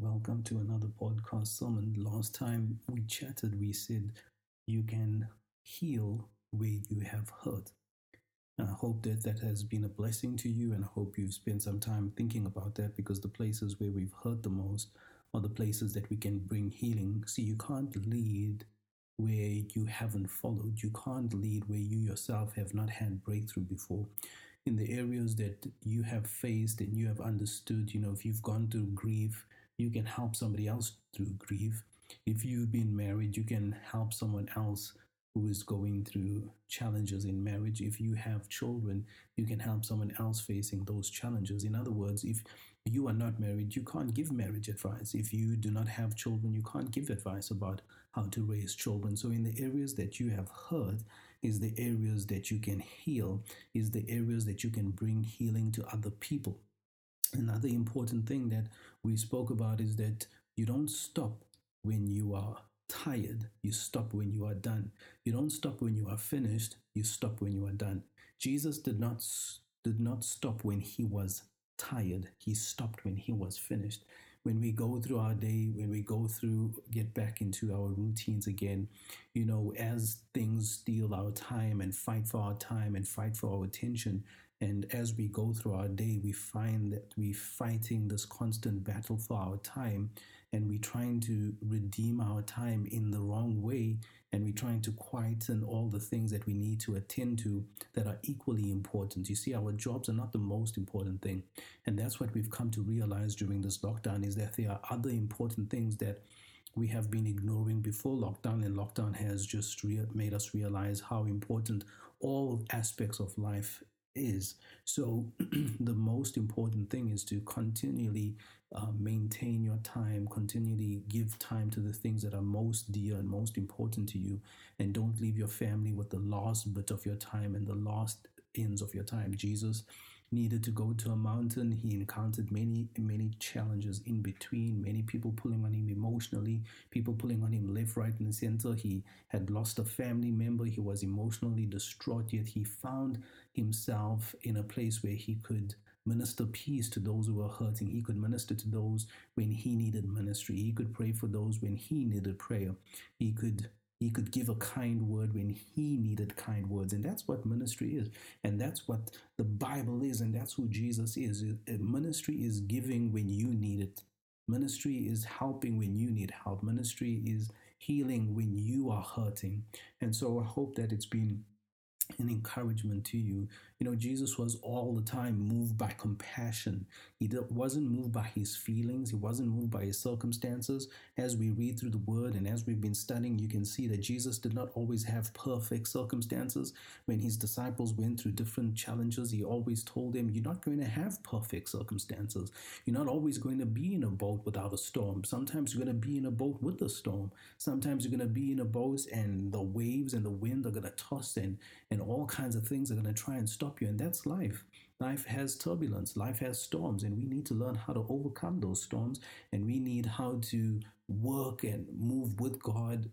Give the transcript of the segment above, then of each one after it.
Welcome to another podcast sermon. Last time we chatted, we said you can heal where you have hurt. And I hope that has been a blessing to you, and I hope you've spent some time thinking about that, because the places where we've hurt the most are the places that we can bring healing. See, you can't lead where you haven't followed. You can't lead where you yourself have not had breakthrough before. In the areas that you have faced and you have understood, if you've gone through grief, you can help somebody else through grief. If you've been married, you can help someone else who is going through challenges in marriage. If you have children, you can help someone else facing those challenges. In other words, if you are not married, you can't give marriage advice. If you do not have children, you can't give advice about how to raise children. So in the areas that you have hurt is the areas that you can heal, is the areas that you can bring healing to other people. Another important thing that we spoke about is that you don't stop when you are tired. You stop when you are done. You don't stop when you are finished. You stop when you are done. Jesus did not stop when he was tired. He stopped when he was finished. When we go through our day, when we get back into our routines again, as things steal our time and fight for our time and fight for our attention, and as we go through our day, we find that we're fighting this constant battle for our time, and we're trying to redeem our time in the wrong way, and we're trying to quieten all the things that we need to attend to that are equally important. You see, our jobs are not the most important thing, and that's what we've come to realize during this lockdown, is that there are other important things that we have been ignoring before lockdown, and lockdown has just made us realize how important all aspects of life is. So the most important thing is to continually maintain your time, continually give time to the things that are most dear and most important to you, and don't leave your family with the last bit of your time and the last ends of your time. Jesus needed to go to a mountain. He encountered many, many challenges in between, many people pulling on him emotionally, people pulling on him left, right, and center. He had lost a family member. He was emotionally distraught, yet he found himself in a place where he could minister peace to those who were hurting. He could minister to those when he needed ministry. He could pray for those when he needed prayer. He could give a kind word when he needed kind words. And that's what ministry is. And that's what the Bible is. And that's who Jesus is. Ministry is giving when you need it. Ministry is helping when you need help. Ministry is healing when you are hurting. And so I hope that it's been an encouragement to you. Jesus was all the time moved by compassion. He wasn't moved by his feelings. He wasn't moved by his circumstances. As we read through the word and as we've been studying, you can see that Jesus did not always have perfect circumstances. When his disciples went through different challenges, he always told them, you're not going to have perfect circumstances. You're not always going to be in a boat without a storm. Sometimes you're going to be in a boat with a storm. Sometimes you're going to be in a boat and the waves and the wind are going to toss and all kinds of things are going to try and stop you. And that's life. Life has turbulence. Life has storms. And we need to learn how to overcome those storms. And we need how to work and move with God.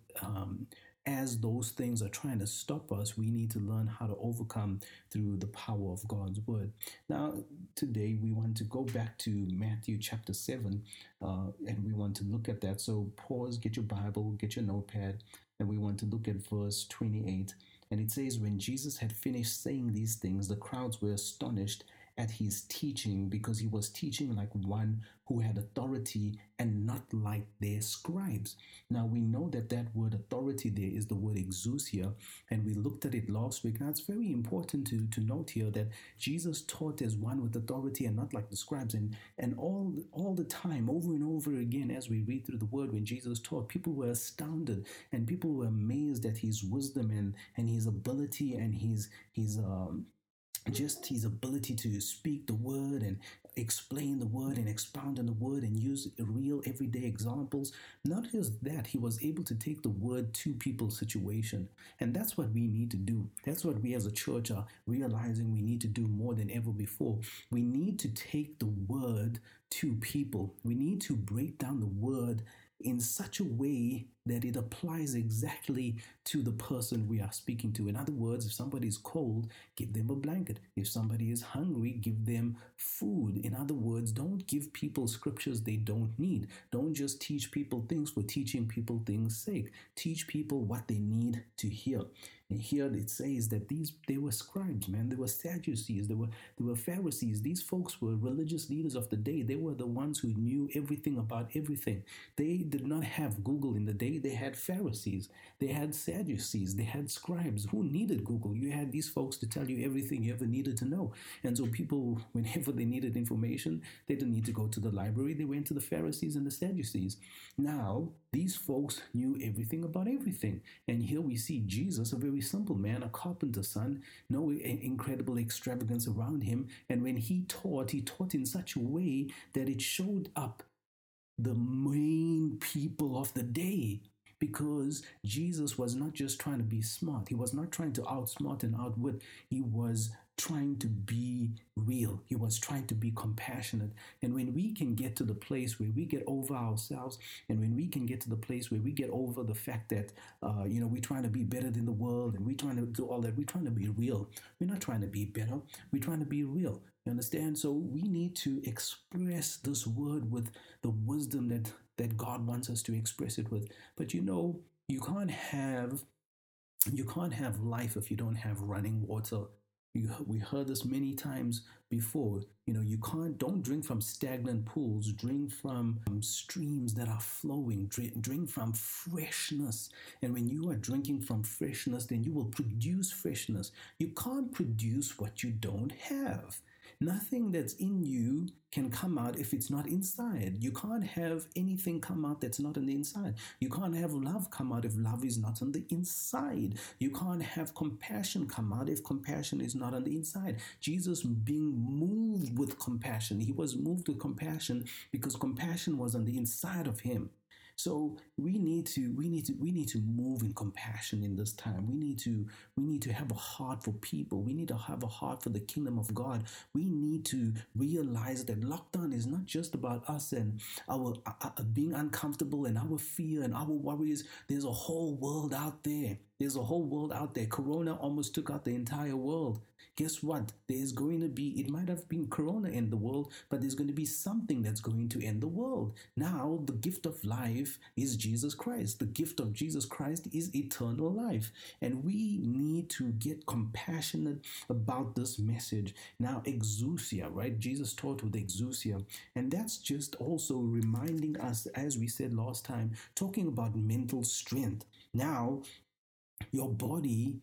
As those things are trying to stop us, we need to learn how to overcome through the power of God's word. Now, today we want to go back to Matthew chapter 7, and we want to look at that. So pause, get your Bible, get your notepad, and we want to look at verse 28. And it says, when Jesus had finished saying these things, the crowds were astonished at his teaching, because he was teaching like one who had authority and not like their scribes. Now, we know that word authority there is the word exousia, and we looked at it last week. Now, it's very important to note here that Jesus taught as one with authority and not like the scribes. And all the time, over and over again, as we read through the word, when Jesus taught, people were astounded and people were amazed at his wisdom and his ability and his ability to speak the word and explain the word and expound on the word and use real everyday examples. Not just that, he was able to take the word to people's situation. And that's what we need to do. That's what we as a church are realizing we need to do more than ever before. We need to take the word to people. We need to break down the word in such a way that it applies exactly to the person we are speaking to. In other words, if somebody is cold, give them a blanket. If somebody is hungry, give them food. In other words, don't give people scriptures they don't need. Don't just teach people things for teaching people things' sake. Teach people what they need to hear. And here it says that they were scribes, man. They were Sadducees. They were Pharisees. These folks were religious leaders of the day. They were the ones who knew everything about everything. They did not have Google in the day. They had Pharisees, they had Sadducees, they had scribes. Who needed Google? You had these folks to tell you everything you ever needed to know. And so people, whenever they needed information, they didn't need to go to the library. They went to the Pharisees and the Sadducees. Now, these folks knew everything about everything. And here we see Jesus, a very simple man, a carpenter's son, no incredible extravagance around him. And when he taught in such a way that it showed up the main people of the day, because Jesus was not just trying to be smart. He was not trying to outsmart and outwit. He was trying to be real. He was trying to be compassionate. And when we can get to the place where we get over ourselves, and when we can get to the place where we get over the fact that, we're trying to be better than the world, and we're trying to do all that, we're trying to be real. We're not trying to be better. We're trying to be real. You understand? So we need to express this word with the wisdom that God wants us to express it with. But you can't have life if you don't have running water. We heard this many times before. Don't drink from stagnant pools. Drink from streams that are flowing. Drink from freshness. And when you are drinking from freshness, then you will produce freshness. You can't produce what you don't have. Nothing that's in you can come out if it's not inside. You can't have anything come out that's not on the inside. You can't have love come out if love is not on the inside. You can't have compassion come out if compassion is not on the inside. Jesus being moved with compassion. He was moved with compassion because compassion was on the inside of him. So we need to move in compassion in this time. We need to have a heart for people. We need to have a heart for the kingdom of God. We need to realize that lockdown is not just about us and our being uncomfortable and our fear and our worries. There's a whole world out there. Corona almost took out the entire world. Guess what? It might have been Corona in the world, but there's going to be something that's going to end the world. Now, the gift of life is Jesus Christ. The gift of Jesus Christ is eternal life. And we need to get compassionate about this message. Now, exousia, right? Jesus taught with exousia. And that's just also reminding us, as we said last time, talking about mental strength. Now, your body,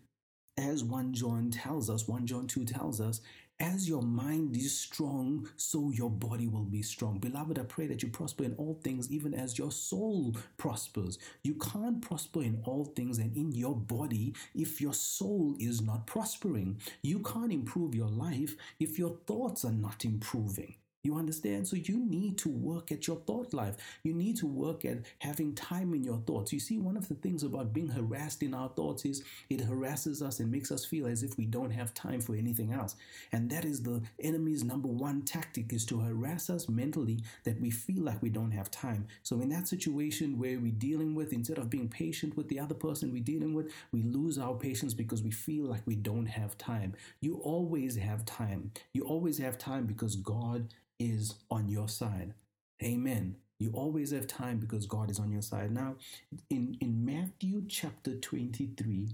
as 1 John 2 tells us, as your mind is strong, so your body will be strong. Beloved, I pray that you prosper in all things, even as your soul prospers. You can't prosper in all things and in your body if your soul is not prospering. You can't improve your life if your thoughts are not improving. You understand? So you need to work at your thought life. You need to work at having time in your thoughts. You see, one of the things about being harassed in our thoughts is it harasses us and makes us feel as if we don't have time for anything else. And that is the enemy's number one tactic, is to harass us mentally that we feel like we don't have time. So in that situation where we're dealing with, instead of being patient with the other person we're dealing with, we lose our patience because we feel like we don't have time. You always have time. You always have time because God is on your side. Amen. You always have time because God is on your side. Now, in Matthew chapter 23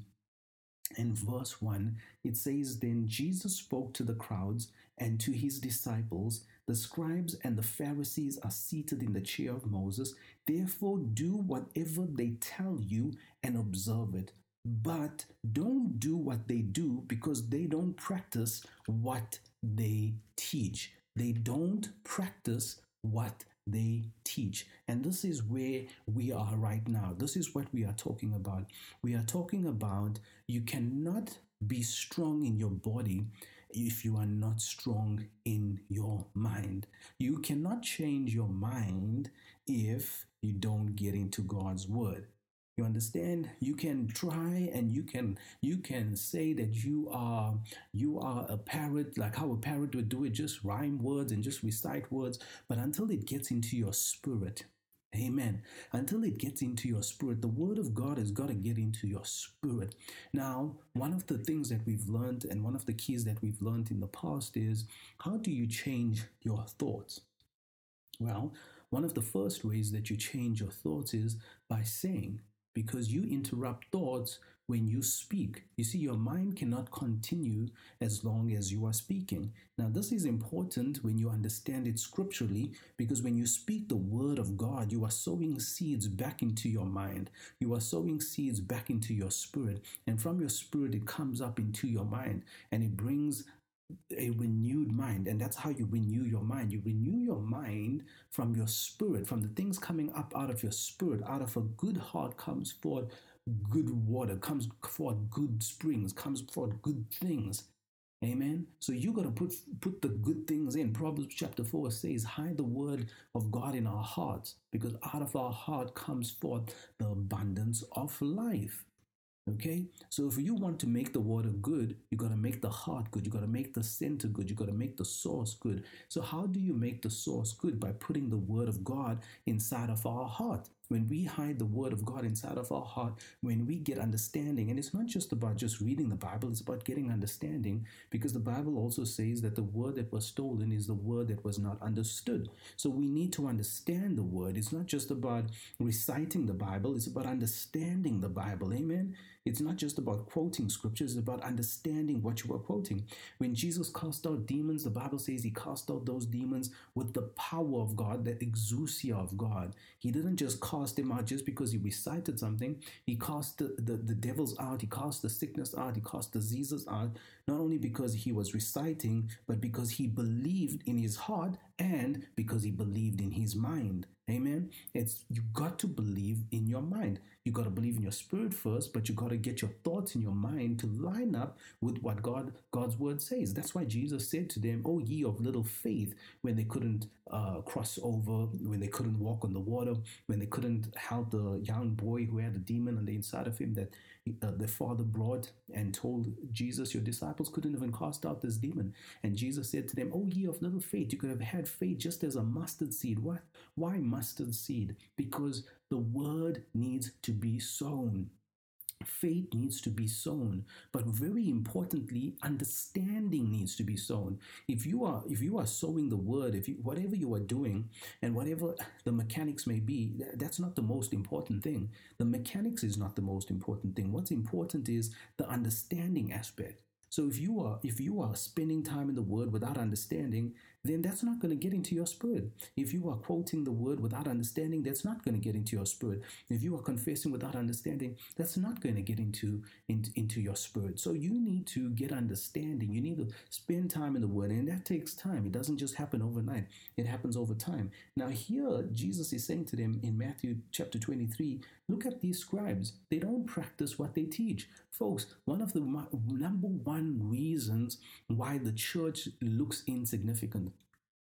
and verse 1, it says, "Then Jesus spoke to the crowds and to his disciples, 'The scribes and the Pharisees are seated in the chair of Moses. Therefore, do whatever they tell you and observe it. But don't do what they do, because they don't practice what they teach.'" They don't practice what they teach. And this is where we are right now. This is what we are talking about. We are talking about you cannot be strong in your body if you are not strong in your mind. You cannot change your mind if you don't get into God's word. You understand? You can try and you can say that you are a parrot, like how a parrot would do it, just rhyme words and just recite words. But until it gets into your spirit, Amen. Until it gets into your spirit, the word of God has got to get into your spirit. Now, one of the things that we've learned and one of the keys that we've learned in the past is, how do you change your thoughts? Well, one of the first ways that you change your thoughts is by saying, because you interrupt thoughts when you speak. You see, your mind cannot continue as long as you are speaking. Now, this is important when you understand it scripturally, because when you speak the word of God, you are sowing seeds back into your mind. You are sowing seeds back into your spirit. And from your spirit, it comes up into your mind, and it brings a renewed mind. And that's how you renew your mind. You renew your mind from your spirit, from the things coming up out of your spirit. Out of a good heart comes forth good water, comes forth good springs, comes forth good things. Amen. So you got to put the good things in. Proverbs chapter 4 says, hide the word of God in our hearts, because out of our heart comes forth the abundance of life. Okay, so if you want to make the water good, you got to make the heart good. You got to make the center good. You got to make the source good. So how do you make the source good? By putting the word of God inside of our heart. When we hide the word of God inside of our heart, when we get understanding, and it's not just about just reading the Bible, it's about getting understanding, because the Bible also says that the word that was stolen is the word that was not understood. So we need to understand the word. It's not just about reciting the Bible, it's about understanding the Bible. Amen. It's not just about quoting scriptures, it's about understanding what you are quoting. When Jesus cast out demons, the Bible says he cast out those demons with the power of God, the exousia of God. He didn't just cast him out just because he recited something. He cast the devils out, he cast the sickness out, he cast diseases out, not only because he was reciting, but because he believed in his heart and because he believed in his mind. Amen. It's, you got to believe in your mind. You got to believe in your spirit first, but you got to get your thoughts in your mind to line up with what God's word says. That's why Jesus said to them, "O ye of little faith," when they couldn't cross over, when they couldn't walk on the water, when they couldn't help the young boy who had a demon on the inside of him that the father brought and told Jesus, "Your disciples couldn't even cast out this demon." And Jesus said to them, "O ye of little faith, you could have had faith just as a mustard seed." What? Why mustard seed? Because the word needs to be sown. Faith needs to be sown, but very importantly, understanding needs to be sown. If you are sowing the word, whatever you are doing and whatever the mechanics may be, that's not the most important thing. The mechanics is not the most important thing. What's important is the understanding aspect. So if you are spending time in the word without understanding, then that's not going to get into your spirit. If you are quoting the word without understanding, that's not going to get into your spirit. If you are confessing without understanding, that's not going to get into your spirit. So you need to get understanding. You need to spend time in the word, and that takes time. It doesn't just happen overnight. It happens over time. Now here, Jesus is saying to them in Matthew chapter 23, look at these scribes. They don't practice what they teach. Folks, one of the number one reasons why the church looks insignificant,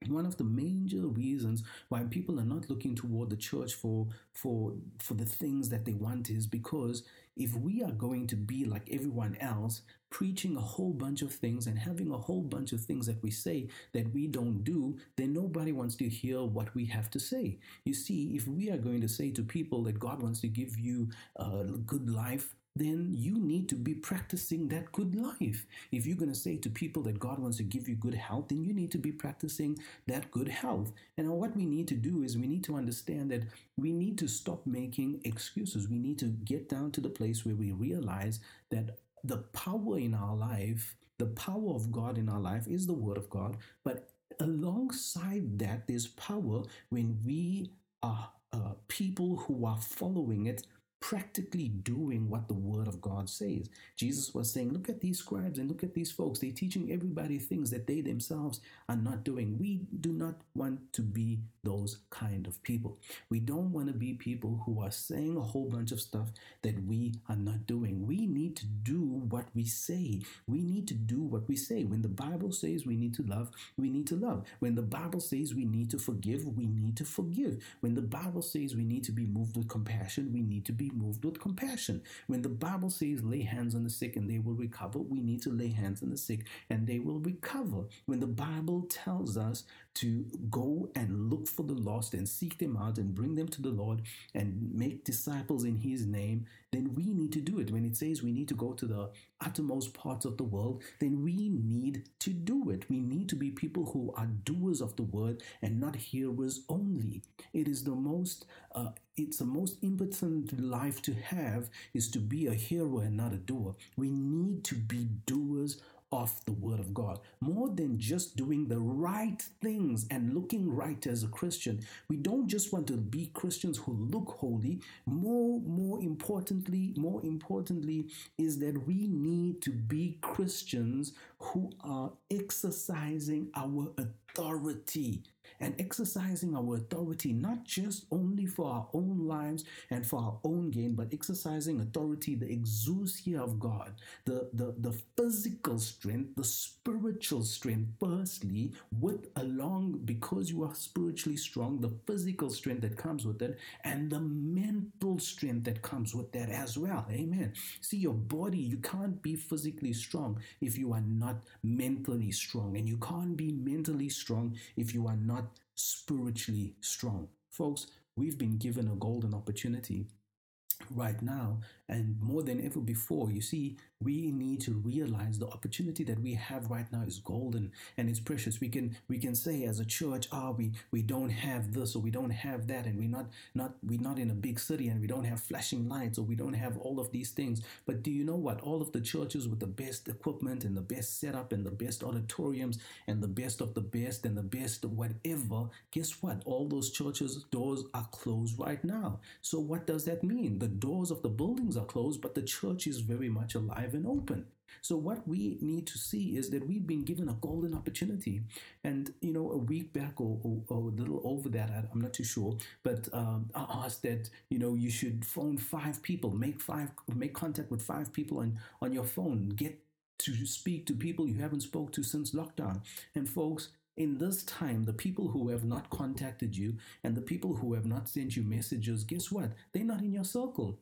one of the major reasons why people are not looking toward the church for the things that they want, is because if we are going to be like everyone else, preaching a whole bunch of things and having a whole bunch of things that we say that we don't do, then nobody wants to hear what we have to say. You see, if we are going to say to people that God wants to give you a good life, then you need to be practicing that good life. If you're going to say to people that God wants to give you good health, then you need to be practicing that good health. And what we need to do is we need to understand that we need to stop making excuses. We need to get down to the place where we realize that the power in our life, the power of God in our life is the Word of God. But alongside that, there's power when we are people who are following it, practically doing what the Word of God says. Jesus was saying, look at these scribes and look at these folks. They're teaching everybody things that they themselves are not doing. We do not want to be those kind of people. We don't want to be people who are saying a whole bunch of stuff that we are not doing. We need to do what we say. We need to do what we say. When the Bible says we need to love, we need to love. When the Bible says we need to forgive, we need to forgive. When the Bible says we need to be moved with compassion, we need to be moved with compassion. When the Bible says lay hands on the sick and they will recover, we need to lay hands on the sick and they will recover. When the Bible tells us to go and look for the lost and seek them out and bring them to the Lord and make disciples in his name, then we need to do it. When it says we need to go to the uttermost parts of the world, then we need to do it. We need to be people who are doers of the word and not hearers only. It is the most important life to have is to be a hearer and not a doer. We need to be doers of the word of God. More than just doing the right things and looking right as a Christian. We don't just want to be Christians who look holy. More importantly is that we need to be Christians who are exercising our authority. And exercising our authority not just only for our own lives and for our own gain, but exercising authority, the exousia of God, the physical strength, the spiritual strength, firstly, because you are spiritually strong, the physical strength that comes with it, and the mental strength that comes with that as well. Amen. See, your body, you can't be physically strong if you are not mentally strong, and you can't be mentally strong if you are not spiritually strong. Folks, we've been given a golden opportunity right now, and more than ever before. You see, we need to realize the opportunity that we have right now is golden and it's precious. We can say as a church, we don't have this or we don't have that, and we're not in a big city and we don't have flashing lights or we don't have all of these things. But do you know what? All of the churches with the best equipment and the best setup and the best auditoriums and the best of the best and the best whatever, guess what? All those churches' doors are closed right now. So what does that mean? The doors of the buildings are closed, but the church is very much alive and open. So what we need to see is that we've been given a golden opportunity. And, a week back or a little over that, I'm not too sure, but I asked that, you should phone 5 people, make contact with 5 people on your phone, get to speak to people you haven't spoke to since lockdown. And folks, in this time, the people who have not contacted you and the people who have not sent you messages, guess what? They're not in your circle.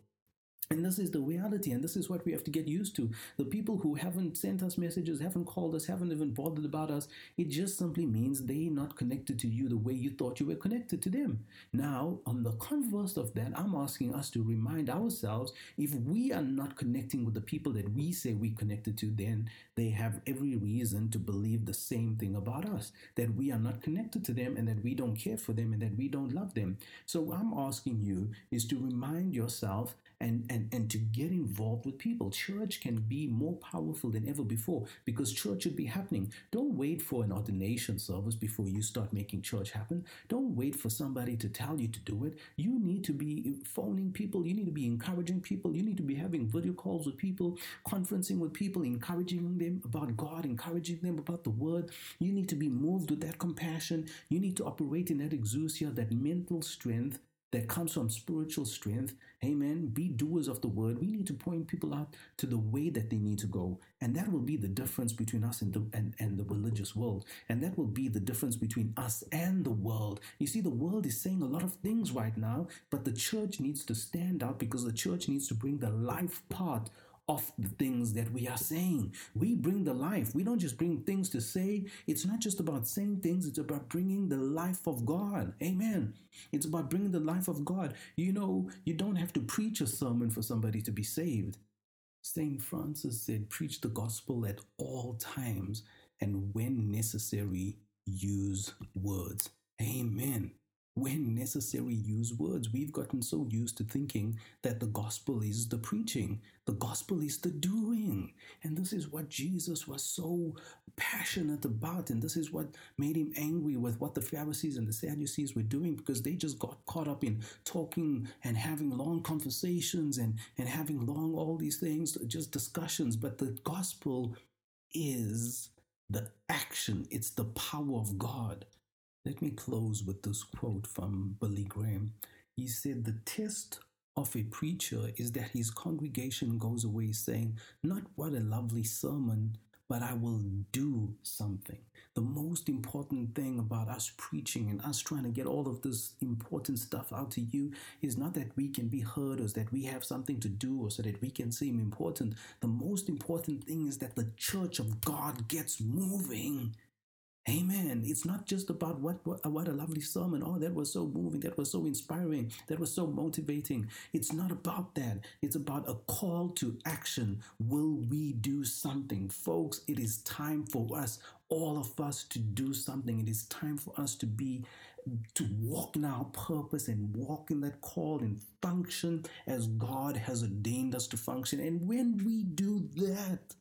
And this is the reality, and this is what we have to get used to. The people who haven't sent us messages, haven't called us, haven't even bothered about us, it just simply means they're not connected to you the way you thought you were connected to them. Now, on the converse of that, I'm asking us to remind ourselves, if we are not connecting with the people that we say we connected to, then they have every reason to believe the same thing about us, that we are not connected to them and that we don't care for them and that we don't love them. So what I'm asking you is to remind yourself and to get involved with people. Church can be more powerful than ever before because church should be happening. Don't wait for an ordination service before you start making church happen. Don't wait for somebody to tell you to do it. You need to be phoning people. You need to be encouraging people. You need to be having video calls with people, conferencing with people, encouraging them about God, encouraging them about the word. You need to be moved with that compassion. You need to operate in that exousia, that mental strength that comes from spiritual strength. Amen. Be doers of the word. We need to point people out to the way that they need to go. And that will be the difference between us and the religious world. And that will be the difference between us and the world. You see, the world is saying a lot of things right now, but the church needs to stand out because the church needs to bring the life part of the things that we are saying. We bring the life. We don't just bring things to say. It's not just about saying things. It's about bringing the life of God. Amen. It's about bringing the life of God. You don't have to preach a sermon for somebody to be saved. St. Francis said, preach the gospel at all times, and when necessary, use words. Amen. When necessary, use words. We've gotten so used to thinking that the gospel is the preaching. The gospel is the doing. And this is what Jesus was so passionate about. And this is what made him angry with what the Pharisees and the Sadducees were doing, because they just got caught up in talking and having long conversations and having long all these things, just discussions. But the gospel is the action. It's the power of God. Let me close with this quote from Billy Graham. He said, the test of a preacher is that his congregation goes away saying, not what a lovely sermon, but I will do something. The most important thing about us preaching and us trying to get all of this important stuff out to you is not that we can be heard or that we have something to do or so that we can seem important. The most important thing is that the church of God gets moving. Amen. It's not just about what a lovely sermon. Oh, that was so moving. That was so inspiring. That was so motivating. It's not about that. It's about a call to action. Will we do something? Folks, it is time for us, all of us, to do something. It is time for us to walk in our purpose and walk in that call and function as God has ordained us to function. And when we do that,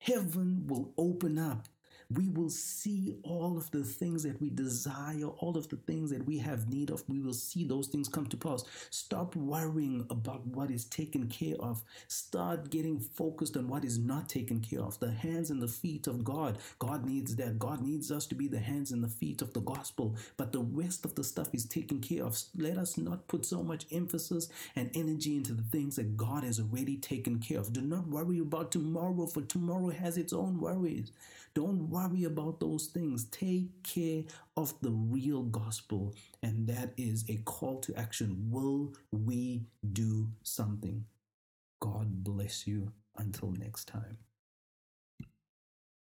heaven will open up. We will see all of the things that we desire, all of the things that we have need of. We will see those things come to pass. Stop worrying about what is taken care of. Start getting focused on what is not taken care of. The hands and the feet of God. God needs that. God needs us to be the hands and the feet of the gospel. But the rest of the stuff is taken care of. Let us not put so much emphasis and energy into the things that God has already taken care of. Do not worry about tomorrow, for tomorrow has its own worries. Don't worry about those things. Take care of the real gospel, and that is a call to action. Will we do something? God bless you. Until next time.